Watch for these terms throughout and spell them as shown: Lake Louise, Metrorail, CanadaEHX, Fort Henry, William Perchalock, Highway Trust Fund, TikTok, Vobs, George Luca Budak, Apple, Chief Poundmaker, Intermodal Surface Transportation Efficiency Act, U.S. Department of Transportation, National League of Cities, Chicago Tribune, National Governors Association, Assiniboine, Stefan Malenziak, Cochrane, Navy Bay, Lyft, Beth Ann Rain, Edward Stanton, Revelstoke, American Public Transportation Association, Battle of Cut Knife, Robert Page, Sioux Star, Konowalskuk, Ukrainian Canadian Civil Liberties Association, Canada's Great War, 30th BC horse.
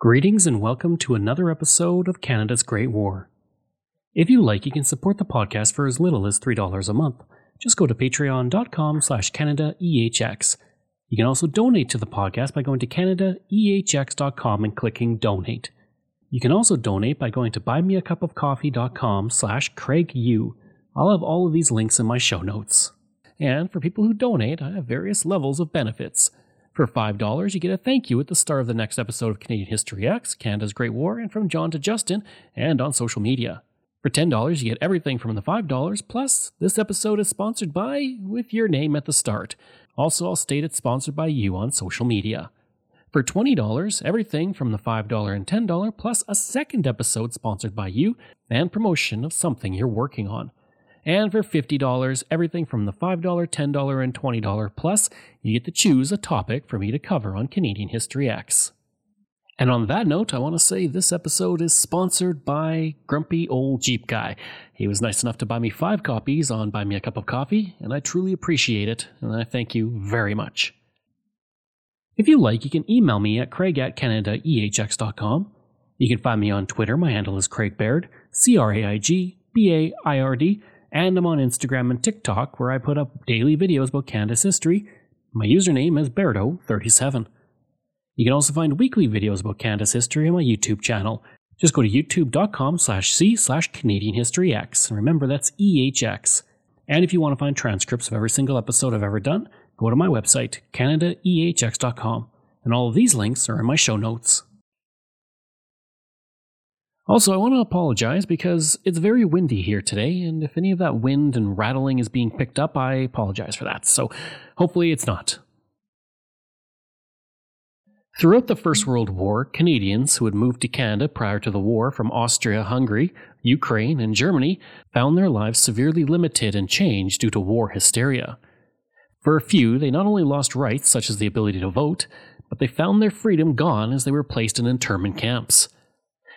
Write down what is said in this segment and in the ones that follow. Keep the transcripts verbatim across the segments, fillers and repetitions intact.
Greetings and welcome to another episode of Canada's Great War. If you like, you can support the podcast for as little as three dollars a month. Just go to patreon.com slash CanadaEHX. You can also donate to the podcast by going to Canada E H X dot com and clicking donate. You can also donate by going to buy me a cup of coffee dot com slash CraigU. I'll have all of these links in my show notes. And for people who donate, I have various levels of benefits. For five dollars, you get a thank you at the start of the next episode of Canadian History X, Canada's Great War, and From John to Justin, and on social media. For ten dollars, you get everything from the five dollars, plus this episode is sponsored by, with your name at the start. Also, I'll state it's sponsored by you on social media. For twenty dollars, everything from the five dollars and ten dollars, plus a second episode sponsored by you, and promotion of something you're working on. And for fifty dollars, everything from the five dollars, ten dollars, and twenty dollars plus, you get to choose a topic for me to cover on Canadian History X. And on that note, I want to say this episode is sponsored by Grumpy Old Jeep Guy. He was nice enough to buy me five copies on Buy Me a Cup of Coffee, and I truly appreciate it, and I thank you very much. If you like, you can email me at craig at CanadaEHX.com. You can find me on Twitter. My handle is Craig Baird, C R A I G B A I R D. And I'm on Instagram and TikTok, where I put up daily videos about Canada's history. My username is Berto thirty-seven. You can also find weekly videos about Canada's history on my YouTube channel. Just go to youtube.com slash c slash Canadian History X. And remember, that's E H X. And if you want to find transcripts of every single episode I've ever done, go to my website, Canada E H X dot com. And all of these links are in my show notes. Also, I want to apologize because it's very windy here today, and if any of that wind and rattling is being picked up, I apologize for that, so hopefully it's not. Throughout the First World War, Canadians who had moved to Canada prior to the war from Austria-Hungary, Ukraine, and Germany found their lives severely limited and changed due to war hysteria. For a few, they not only lost rights such as the ability to vote, but they found their freedom gone as they were placed in internment camps.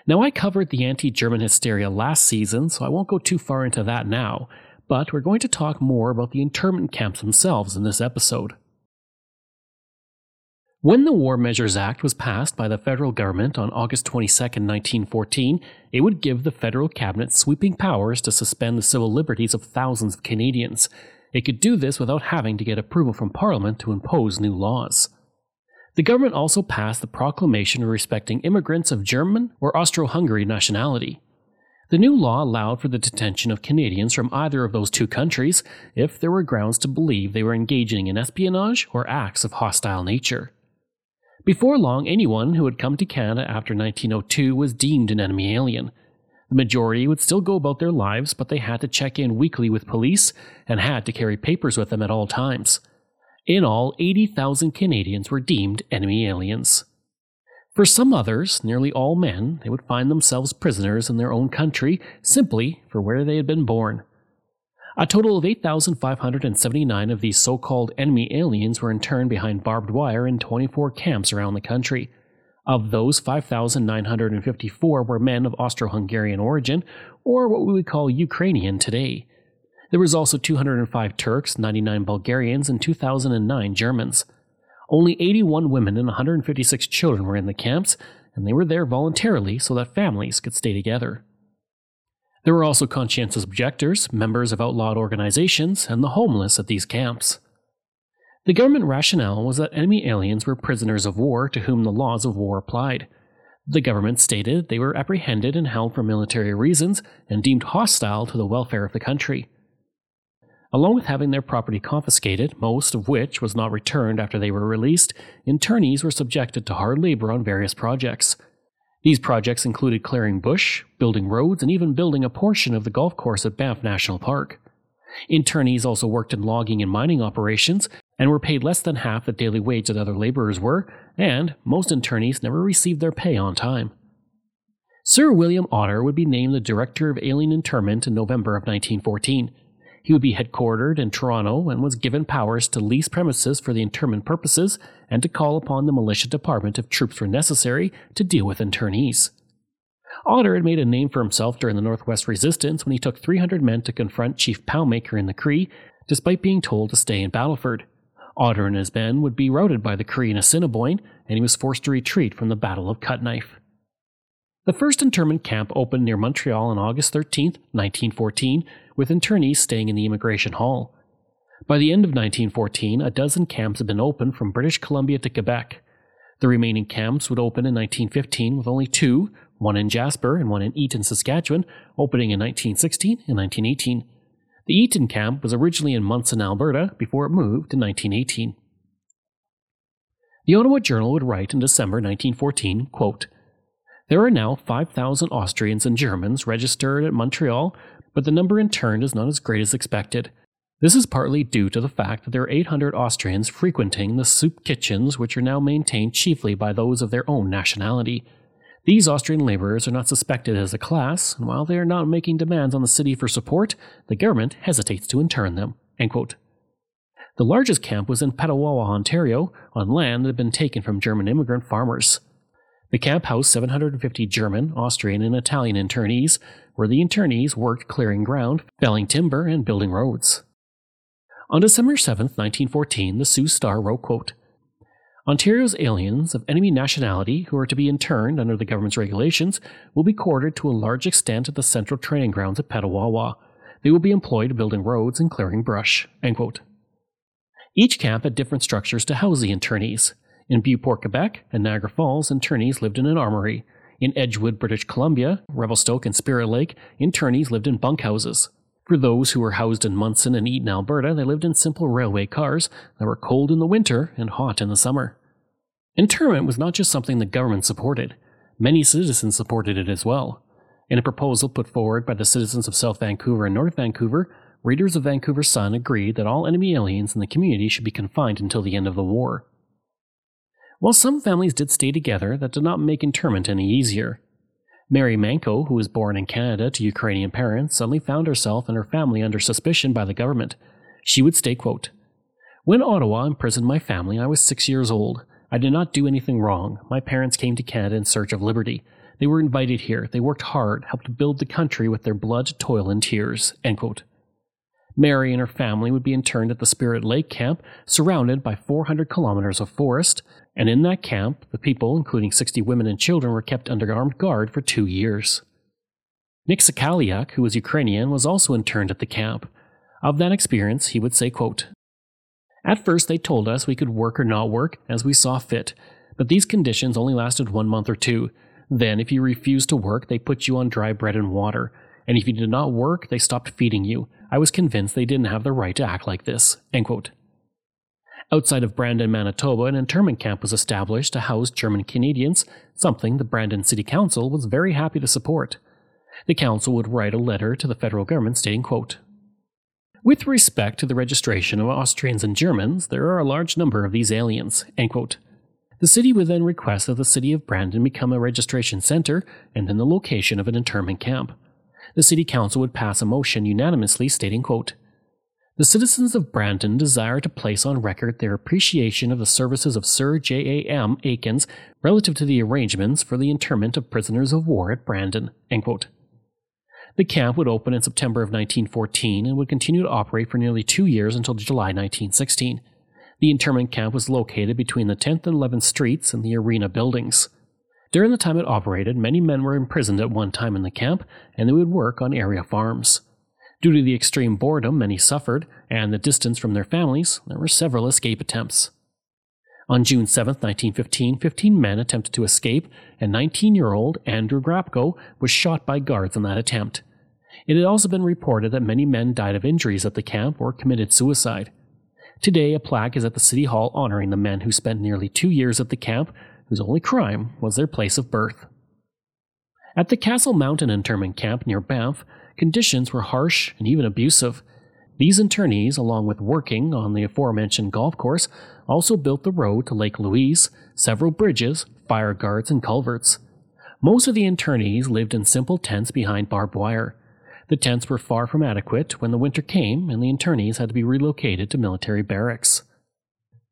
Now, I covered the anti-German hysteria last season, so I won't go too far into that now, but we're going to talk more about the internment camps themselves in this episode. When the War Measures Act was passed by the federal government on August twenty-second, nineteen fourteen, it would give the federal cabinet sweeping powers to suspend the civil liberties of thousands of Canadians. It could do this without having to get approval from Parliament to impose new laws. The government also passed the proclamation respecting immigrants of German or Austro-Hungary nationality. The new law allowed for the detention of Canadians from either of those two countries if there were grounds to believe they were engaging in espionage or acts of hostile nature. Before long, anyone who had come to Canada after nineteen oh two was deemed an enemy alien. The majority would still go about their lives, but they had to check in weekly with police and had to carry papers with them at all times. In all, eighty thousand Canadians were deemed enemy aliens. For some others, nearly all men, they would find themselves prisoners in their own country simply for where they had been born. A total of eight thousand five hundred seventy-nine of these so-called enemy aliens were interned behind barbed wire in twenty-four camps around the country. Of those, five thousand nine hundred fifty-four were men of Austro-Hungarian origin, or what we would call Ukrainian today. There was also two hundred five Turks, ninety-nine Bulgarians, and two thousand nine Germans. Only eighty-one women and one hundred fifty-six children were in the camps, and they were there voluntarily so that families could stay together. There were also conscientious objectors, members of outlawed organizations, and the homeless at these camps. The government rationale was that enemy aliens were prisoners of war to whom the laws of war applied. The government stated they were apprehended and held for military reasons and deemed hostile to the welfare of the country. along with having their property confiscated, most of which was not returned after they were released. Internees were subjected to hard labor on various projects. These projects included clearing bush, building roads, and even building a portion of the golf course at Banff National Park. Internees also worked in logging and mining operations, and were paid less than half the daily wage that other laborers were, and most internees never received their pay on time. Sir William Otter would be named the Director of Alien Interment in November of nineteen fourteen. He would be headquartered in Toronto and was given powers to lease premises for the interment purposes and to call upon the militia department if troops were necessary to deal with internees. Otter had made a name for himself during the Northwest Resistance when he took three hundred men to confront Chief Poundmaker in the Cree, despite being told to stay in Battleford. Otter and his men would be routed by the Cree and Assiniboine, and he was forced to retreat from the Battle of Cut Knife. The first internment camp opened near Montreal on August thirteenth, nineteen fourteen, with internees staying in the Immigration Hall. By the end of nineteen fourteen, a dozen camps had been opened from British Columbia to Quebec. The remaining camps would open in nineteen fifteen with only two, one in Jasper and one in Eaton, Saskatchewan, opening in nineteen sixteen and nineteen eighteen. The Eaton camp was originally in Munson, Alberta, before it moved in nineteen eighteen. The Ottawa Journal would write in December nineteen fourteen, quote, "There are now five thousand Austrians and Germans registered at Montreal, but the number interned is not as great as expected. This is partly due to the fact that there are eight hundred Austrians frequenting the soup kitchens, which are now maintained chiefly by those of their own nationality. These Austrian laborers are not suspected as a class, and while they are not making demands on the city for support, the government hesitates to intern them." End quote. The largest camp was in Petawawa, Ontario, on land that had been taken from German immigrant farmers. The camp housed seven hundred fifty German, Austrian, and Italian internees, where the internees worked clearing ground, felling timber, and building roads. On December seventh, nineteen fourteen, the Sioux Star wrote, quote, "Ontario's aliens of enemy nationality who are to be interned under the government's regulations will be quartered to a large extent at the central training grounds at Petawawa. They will be employed building roads and clearing brush." End quote. Each camp had different structures to house the internees. In Beauport, Quebec, and Niagara Falls, internees lived in an armory. In Edgewood, British Columbia, Revelstoke, and Spirit Lake, internees lived in bunkhouses. For those who were housed in Munson and Eaton, Alberta, they lived in simple railway cars that were cold in the winter and hot in the summer. Internment was not just something the government supported. Many citizens supported it as well. In a proposal put forward by the citizens of South Vancouver and North Vancouver, readers of Vancouver Sun agreed that all enemy aliens in the community should be confined until the end of the war. While some families did stay together, that did not make internment any easier. Mary Manko, who was born in Canada to Ukrainian parents, suddenly found herself and her family under suspicion by the government. She would state, quote, "When Ottawa imprisoned my family, I was six years old. I did not do anything wrong. My parents came to Canada in search of liberty. They were invited here. They worked hard, helped build the country with their blood, toil, and tears." End quote. Mary and her family would be interned at the Spirit Lake camp, surrounded by four hundred kilometers of forest, and in that camp, the people, including sixty women and children, were kept under armed guard for two years. Nick Sakaliak, who was Ukrainian, was also interned at the camp. Of that experience, he would say, quote, "At first they told us we could work or not work, as we saw fit, but these conditions only lasted one month or two. Then, if you refused to work, they put you on dry bread and water, and if you did not work, they stopped feeding you. I was convinced they didn't have the right to act like this." End quote. Outside of Brandon, Manitoba, an internment camp was established to house German Canadians, something the Brandon City Council was very happy to support. The council would write a letter to the federal government stating, quote, "With respect to the registration of Austrians and Germans, there are a large number of these aliens." End quote. The city would then request that the city of Brandon become a registration center and then the location of an internment camp. The city council would pass a motion unanimously stating, quote, "The citizens of Brandon desire to place on record their appreciation of the services of Sir J A M Aikens relative to the arrangements for the internment of prisoners of war at Brandon." End quote. The camp would open in September of nineteen fourteen and would continue to operate for nearly two years until July nineteen sixteen. The internment camp was located between the tenth and eleventh streets and the arena buildings. During the time it operated, many men were imprisoned at one time in the camp, and they would work on area farms. Due to the extreme boredom many suffered, and the distance from their families, there were several escape attempts. On June seventh, nineteen fifteen, fifteen men attempted to escape, and nineteen-year-old Andrew Grapko was shot by guards in that attempt. It had also been reported that many men died of injuries at the camp or committed suicide. Today, a plaque is at the City Hall honoring the men who spent nearly two years at the camp, whose only crime was their place of birth. At the Castle Mountain internment camp near Banff, conditions were harsh and even abusive. These internees, along with working on the aforementioned golf course, also built the road to Lake Louise, several bridges, fire guards, and culverts. Most of the internees lived in simple tents behind barbed wire. The tents were far from adequate when the winter came and the internees had to be relocated to military barracks.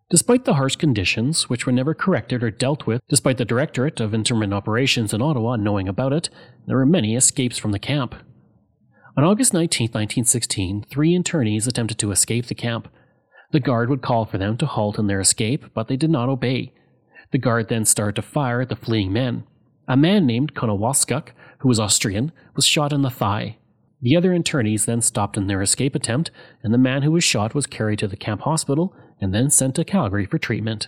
Despite the harsh conditions, which were never corrected or dealt with, despite the Directorate of Internment Operations in Ottawa knowing about it, there were many escapes from the camp. On August nineteenth, nineteen sixteen, three internees attempted to escape the camp. The guard would call for them to halt in their escape, but they did not obey. The guard then started to fire at the fleeing men. A man named Konowalskuk, who was Austrian, was shot in the thigh. The other internees then stopped in their escape attempt, and the man who was shot was carried to the camp hospital and then sent to Calgary for treatment.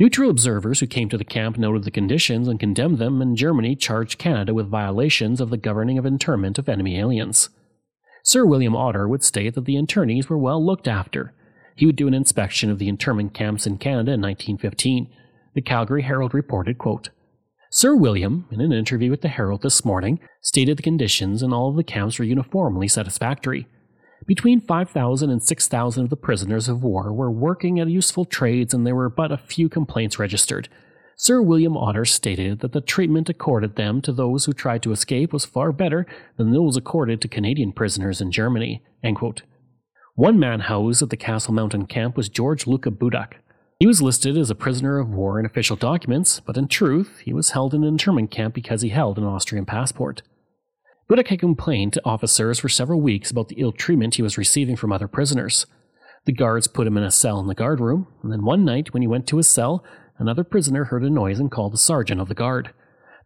Neutral observers who came to the camp noted the conditions and condemned them, and Germany charged Canada with violations of the governing of internment of enemy aliens. Sir William Otter would state that the internees were well looked after. He would do an inspection of the internment camps in Canada in nineteen fifteen. The Calgary Herald reported, quote, Sir William, in an interview with the Herald this morning, stated the conditions in all of the camps were uniformly satisfactory. Between five thousand and six thousand of the prisoners of war were working at useful trades, and there were but a few complaints registered. Sir William Otter stated that the treatment accorded them to those who tried to escape was far better than those accorded to Canadian prisoners in Germany. End quote. One man housed at the Castle Mountain camp was George Luca Budak. He was listed as a prisoner of war in official documents, but in truth, he was held in an internment camp because he held an Austrian passport. Budak had complained to officers for several weeks about the ill treatment he was receiving from other prisoners. The guards put him in a cell in the guard room, and then one night when he went to his cell, another prisoner heard a noise and called the sergeant of the guard.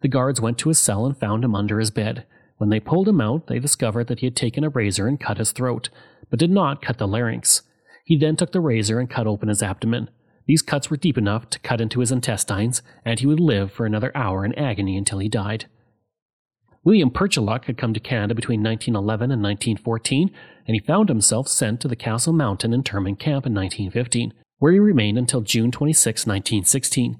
The guards went to his cell and found him under his bed. When they pulled him out, they discovered that he had taken a razor and cut his throat, but did not cut the larynx. He then took the razor and cut open his abdomen. These cuts were deep enough to cut into his intestines, and he would live for another hour in agony until he died. William Perchalock had come to Canada between nineteen eleven and nineteen fourteen, and he found himself sent to the Castle Mountain internment camp in nineteen fifteen, where he remained until June twenty-sixth, nineteen sixteen.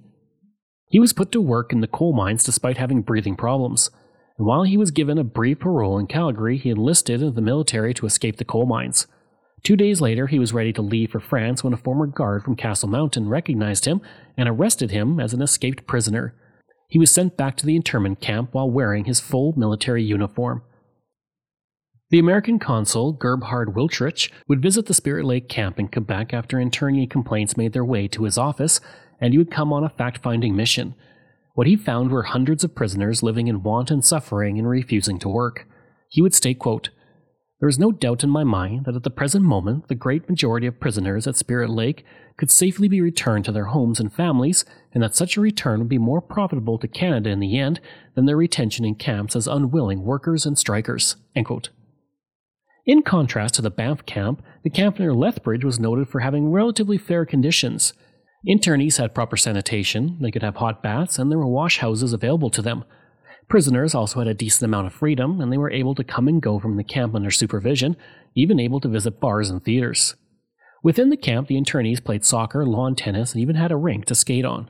He was put to work in the coal mines despite having breathing problems, and while he was given a brief parole in Calgary, he enlisted in the military to escape the coal mines. Two days later, he was ready to leave for France when a former guard from Castle Mountain recognized him and arrested him as an escaped prisoner. He was sent back to the internment camp while wearing his full military uniform. The American consul, Gerhard Wiltrich, would visit the Spirit Lake camp in Quebec after internee complaints made their way to his office, and he would come on a fact-finding mission. What he found were hundreds of prisoners living in want and suffering and refusing to work. He would state, quote, There is no doubt in my mind that at the present moment the great majority of prisoners at Spirit Lake could safely be returned to their homes and families, and that such a return would be more profitable to Canada in the end than their retention in camps as unwilling workers and strikers. End quote. In contrast to the Banff camp, the camp near Lethbridge was noted for having relatively fair conditions. Internees had proper sanitation, they could have hot baths, and there were wash houses available to them. Prisoners also had a decent amount of freedom, and they were able to come and go from the camp under supervision, even able to visit bars and theaters. Within the camp, the internees played soccer, lawn tennis, and even had a rink to skate on.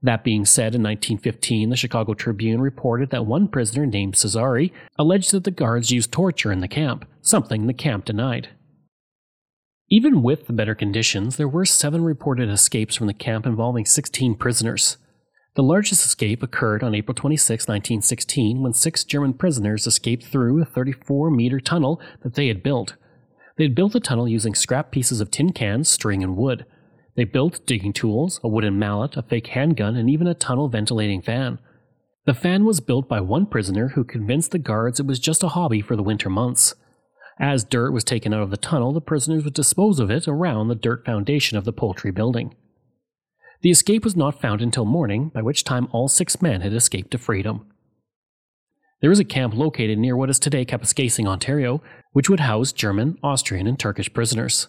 That being said, in nineteen fifteen, the Chicago Tribune reported that one prisoner named Cesari alleged that the guards used torture in the camp, something the camp denied. Even with the better conditions, there were seven reported escapes from the camp involving sixteen prisoners. The largest escape occurred on April twenty-sixth, nineteen sixteen, when six German prisoners escaped through a thirty-four meter tunnel that they had built. They had built the tunnel using scrap pieces of tin cans, string, and wood. They built digging tools, a wooden mallet, a fake handgun, and even a tunnel ventilating fan. The fan was built by one prisoner who convinced the guards it was just a hobby for the winter months. As dirt was taken out of the tunnel, the prisoners would dispose of it around the dirt foundation of the poultry building. The escape was not found until morning, by which time all six men had escaped to freedom. There is a camp located near what is today Kapuskasing, Ontario, which would house German, Austrian, and Turkish prisoners.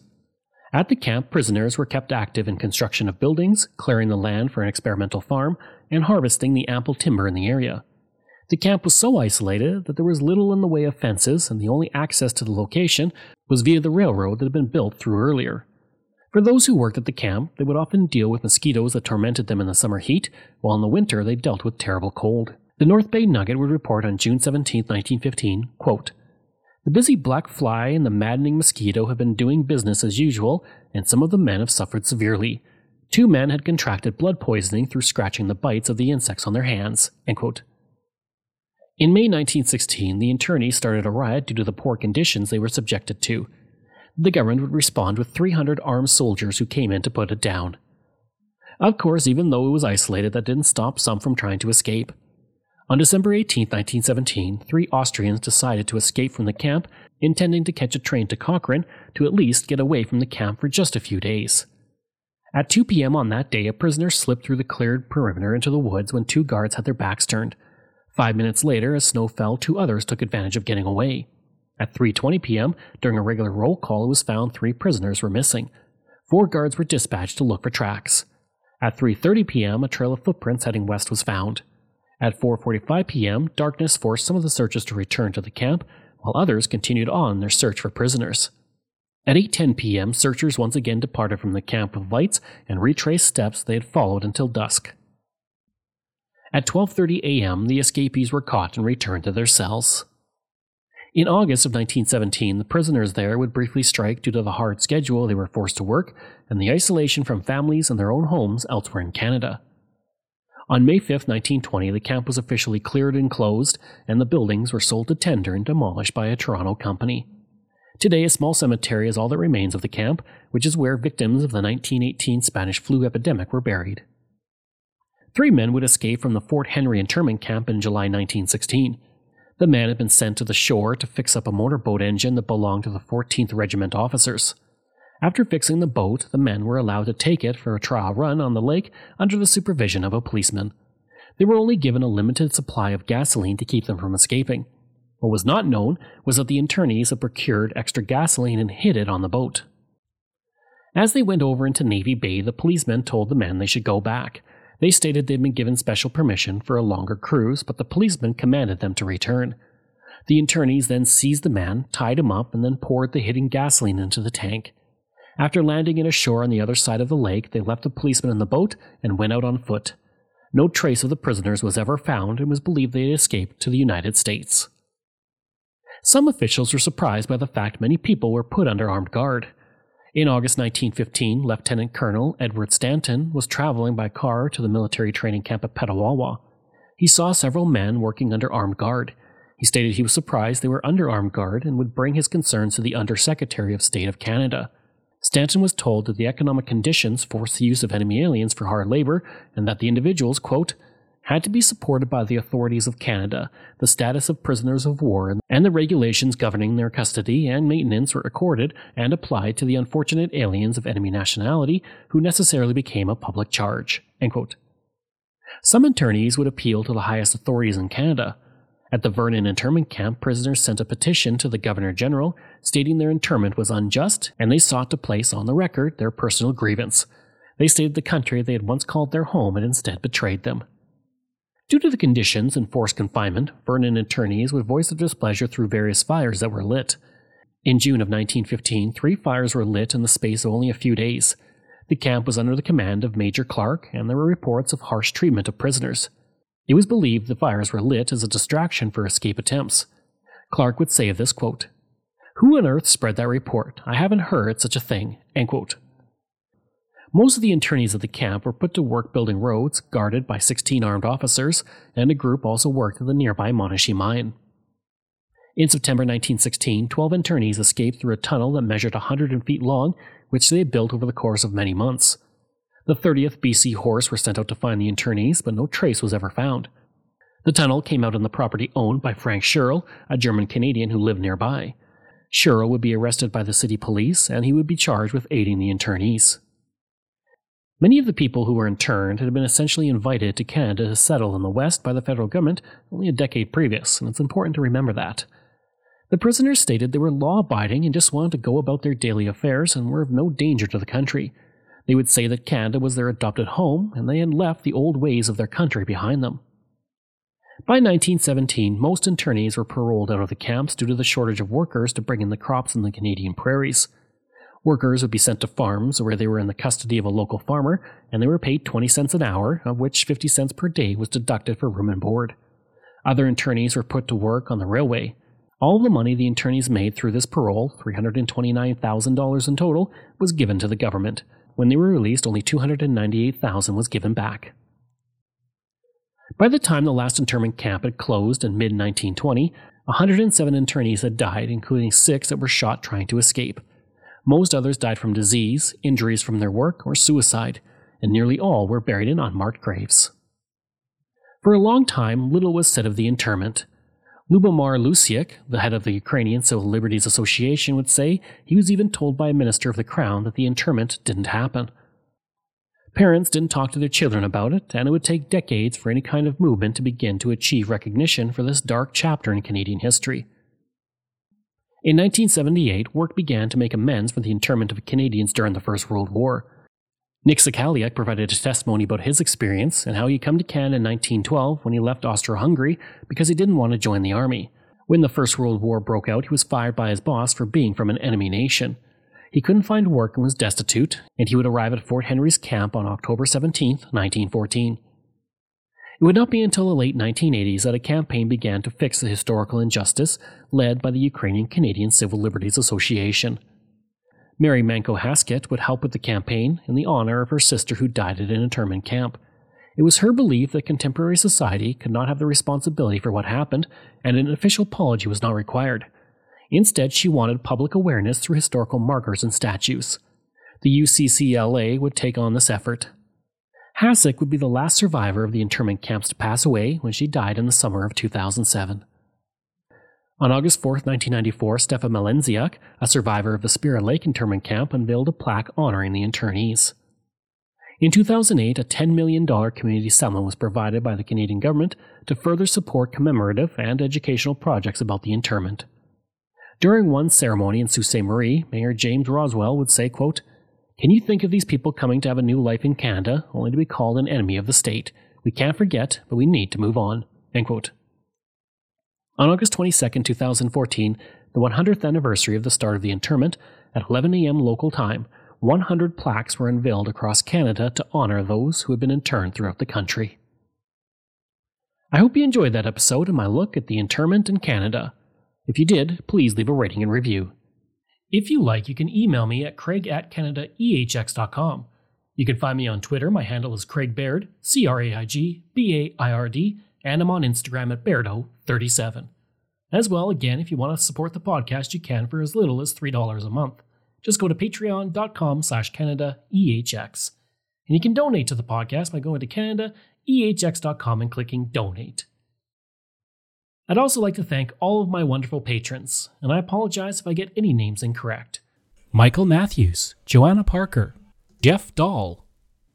At the camp, prisoners were kept active in construction of buildings, clearing the land for an experimental farm, and harvesting the ample timber in the area. The camp was so isolated that there was little in the way of fences, and the only access to the location was via the railroad that had been built through earlier. For those who worked at the camp, they would often deal with mosquitoes that tormented them in the summer heat, while in the winter they dealt with terrible cold. The North Bay Nugget would report on June seventeenth, nineteen fifteen, quote, "The busy black fly and the maddening mosquito have been doing business as usual, and some of the men have suffered severely. Two men had contracted blood poisoning through scratching the bites of the insects on their hands," end quote. In May nineteen sixteen, the internees started a riot due to the poor conditions they were subjected to. The government would respond with three hundred armed soldiers who came in to put it down. Of course, even though it was isolated, that didn't stop some from trying to escape. On December eighteenth, nineteen seventeen, three Austrians decided to escape from the camp, intending to catch a train to Cochrane to at least get away from the camp for just a few days. At two p.m. on that day, a prisoner slipped through the cleared perimeter into the woods when two guards had their backs turned. Five minutes later, as snow fell, two others took advantage of getting away. At three twenty p.m., during a regular roll call, it was found three prisoners were missing. Four guards were dispatched to look for tracks. At three thirty p.m., a trail of footprints heading west was found. At four forty-five p.m., darkness forced some of the searchers to return to the camp, while others continued on their search for prisoners. At eight ten p.m., searchers once again departed from the camp with lights and retraced steps they had followed until dusk. At twelve thirty a.m., the escapees were caught and returned to their cells. In August of nineteen seventeen, the prisoners there would briefly strike due to the hard schedule they were forced to work and the isolation from families and their own homes elsewhere in Canada. On May fifth, nineteen twenty, the camp was officially cleared and closed, and the buildings were sold to tender and demolished by a Toronto company. Today, a small cemetery is all that remains of the camp, which is where victims of the nineteen eighteen Spanish flu epidemic were buried. Three men would escape from the Fort Henry internment camp in July nineteen sixteen. The men had been sent to the shore to fix up a motorboat engine that belonged to the fourteenth Regiment officers. After fixing the boat, the men were allowed to take it for a trial run on the lake under the supervision of a policeman. They were only given a limited supply of gasoline to keep them from escaping. What was not known was that the internees had procured extra gasoline and hid it on the boat. As they went over into Navy Bay, the policemen told the men they should go back. They stated they'd been given special permission for a longer cruise, but the policeman commanded them to return. The internees then seized the man, tied him up, and then poured the hidden gasoline into the tank. After landing in a shore on the other side of the lake, they left the policeman in the boat and went out on foot. No trace of the prisoners was ever found, and was believed they had escaped to the United States. Some officials were surprised by the fact many people were put under armed guard. In August nineteen fifteen, Lieutenant Colonel Edward Stanton was traveling by car to the military training camp at Petawawa. He saw several men working under armed guard. He stated he was surprised they were under armed guard and would bring his concerns to the Undersecretary of State of Canada. Stanton was told that the economic conditions forced the use of enemy aliens for hard labor, and that the individuals, quote, had to be supported by the authorities of Canada, the status of prisoners of war, and the regulations governing their custody and maintenance were accorded and applied to the unfortunate aliens of enemy nationality who necessarily became a public charge, end quote. Some internees would appeal to the highest authorities in Canada. At the Vernon internment camp, prisoners sent a petition to the Governor-General stating their internment was unjust, and they sought to place on the record their personal grievance. They stated the country they had once called their home had instead betrayed them. Due to the conditions and forced confinement, Vernon internees would voice their displeasure through various fires that were lit. In June of nineteen fifteen, three fires were lit in the space of only a few days. The camp was under the command of Major Clark, and there were reports of harsh treatment of prisoners. It was believed the fires were lit as a distraction for escape attempts. Clark would say of this, quote, "Who on earth spread that report? I haven't heard such a thing," end quote. Most of the internees at the camp were put to work building roads, guarded by sixteen armed officers, and a group also worked at the nearby Monashi mine. In September nineteen sixteen, twelve internees escaped through a tunnel that measured one hundred feet long, which they had built over the course of many months. The thirtieth B C Horse were sent out to find the internees, but no trace was ever found. The tunnel came out on the property owned by Frank Sherrill, a German-Canadian who lived nearby. Sherrill would be arrested by the city police, and he would be charged with aiding the internees. Many of the people who were interned had been essentially invited to Canada to settle in the West by the federal government only a decade previous, and it's important to remember that. The prisoners stated they were law-abiding and just wanted to go about their daily affairs and were of no danger to the country. They would say that Canada was their adopted home, and they had left the old ways of their country behind them. By nineteen seventeen, most internees were paroled out of the camps due to the shortage of workers to bring in the crops in the Canadian prairies. Workers would be sent to farms where they were in the custody of a local farmer, and they were paid twenty cents an hour, of which fifty cents per day was deducted for room and board. Other internees were put to work on the railway. All the money the internees made through this parole, three hundred twenty-nine thousand dollars in total, was given to the government. When they were released, only two hundred ninety-eight thousand dollars was given back. By the time the last internment camp had closed in mid nineteen twenty, one hundred seven internees had died, including six that were shot trying to escape. Most others died from disease, injuries from their work, or suicide, and nearly all were buried in unmarked graves. For a long time, little was said of the internment. Lubomir Lusiak, the head of the Ukrainian Civil Liberties Association, would say he was even told by a minister of the crown that the internment didn't happen. Parents didn't talk to their children about it, and it would take decades for any kind of movement to begin to achieve recognition for this dark chapter in Canadian history. In nineteen seventy-eight, work began to make amends for the internment of Canadians during the First World War. Nick Sakaliak provided a testimony about his experience and how he came to Canada in nineteen twelve when he left Austria-Hungary because he didn't want to join the army. When the First World War broke out, he was fired by his boss for being from an enemy nation. He couldn't find work and was destitute, and he would arrive at Fort Henry's camp on October seventeenth, nineteen fourteen. It would not be until the late nineteen eighties that a campaign began to fix the historical injustice led by the Ukrainian Canadian Civil Liberties Association. Mary Manko Haskett would help with the campaign in the honor of her sister who died at an internment camp. It was her belief that contemporary society could not have the responsibility for what happened, and an official apology was not required. Instead, she wanted public awareness through historical markers and statues. The U C C L A would take on this effort. Haskett would be the last survivor of the internment camps to pass away when she died in the summer of two thousand seven. On August fourth, nineteen ninety-four, Stefan Malenziak, a survivor of the Spirit Lake internment camp, unveiled a plaque honoring the internees. In two thousand eight, a ten million dollars community settlement was provided by the Canadian government to further support commemorative and educational projects about the internment. During one ceremony in Sault Ste. Marie, Mayor James Roswell would say, quote, "Can you think of these people coming to have a new life in Canada, only to be called an enemy of the state? We can't forget, but we need to move on." End quote. On August twenty-second, two thousand fourteen, the one hundredth anniversary of the start of the internment, at eleven a.m. local time, one hundred plaques were unveiled across Canada to honor those who had been interned throughout the country. I hope you enjoyed that episode and my look at the internment in Canada. If you did, please leave a rating and review. If you like, you can email me at craig at canada e h x dot com. You can find me on Twitter. My handle is Craig Baird, C R A I G B A I R D, and I'm on Instagram at Bairdo thirty-seven. As well, again, if you want to support the podcast, you can for as little as three dollars a month. Just go to patreon dot com slash Canada E H X. And you can donate to the podcast by going to Canada E H X dot com and clicking Donate. I'd also like to thank all of my wonderful patrons, and I apologize if I get any names incorrect. Michael Matthews, Joanna Parker, Jeff Dahl,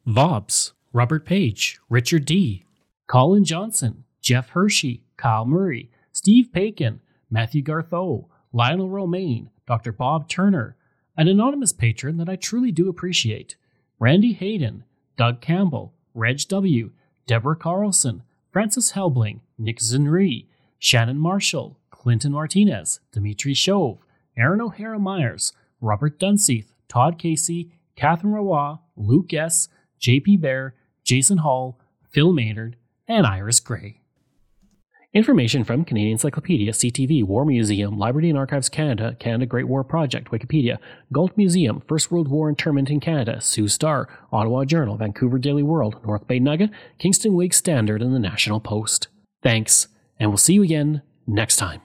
Vobs, Robert Page, Richard D., Colin Johnson, Jeff Hershey, Kyle Murray, Steve Pakin, Matthew Gartho, Lionel Romaine, Doctor Bob Turner, an anonymous patron that I truly do appreciate, Randy Hayden, Doug Campbell, Reg W., Deborah Carlson, Francis Helbling, Nick Zinri, Shannon Marshall, Clinton Martinez, Dimitri Chauve, Aaron O'Hara Myers, Robert Dunseith, Todd Casey, Catherine Rawa, Luke S., J P. Bear, Jason Hall, Phil Maynard, and Iris Gray. Information from Canadian Encyclopedia, C T V, War Museum, Library and Archives Canada, Canada Great War Project, Wikipedia, Galt Museum, First World War Internment in Canada, Sioux Star, Ottawa Journal, Vancouver Daily World, North Bay Nugget, Kingston Whig Standard, and the National Post. Thanks. And we'll see you again next time.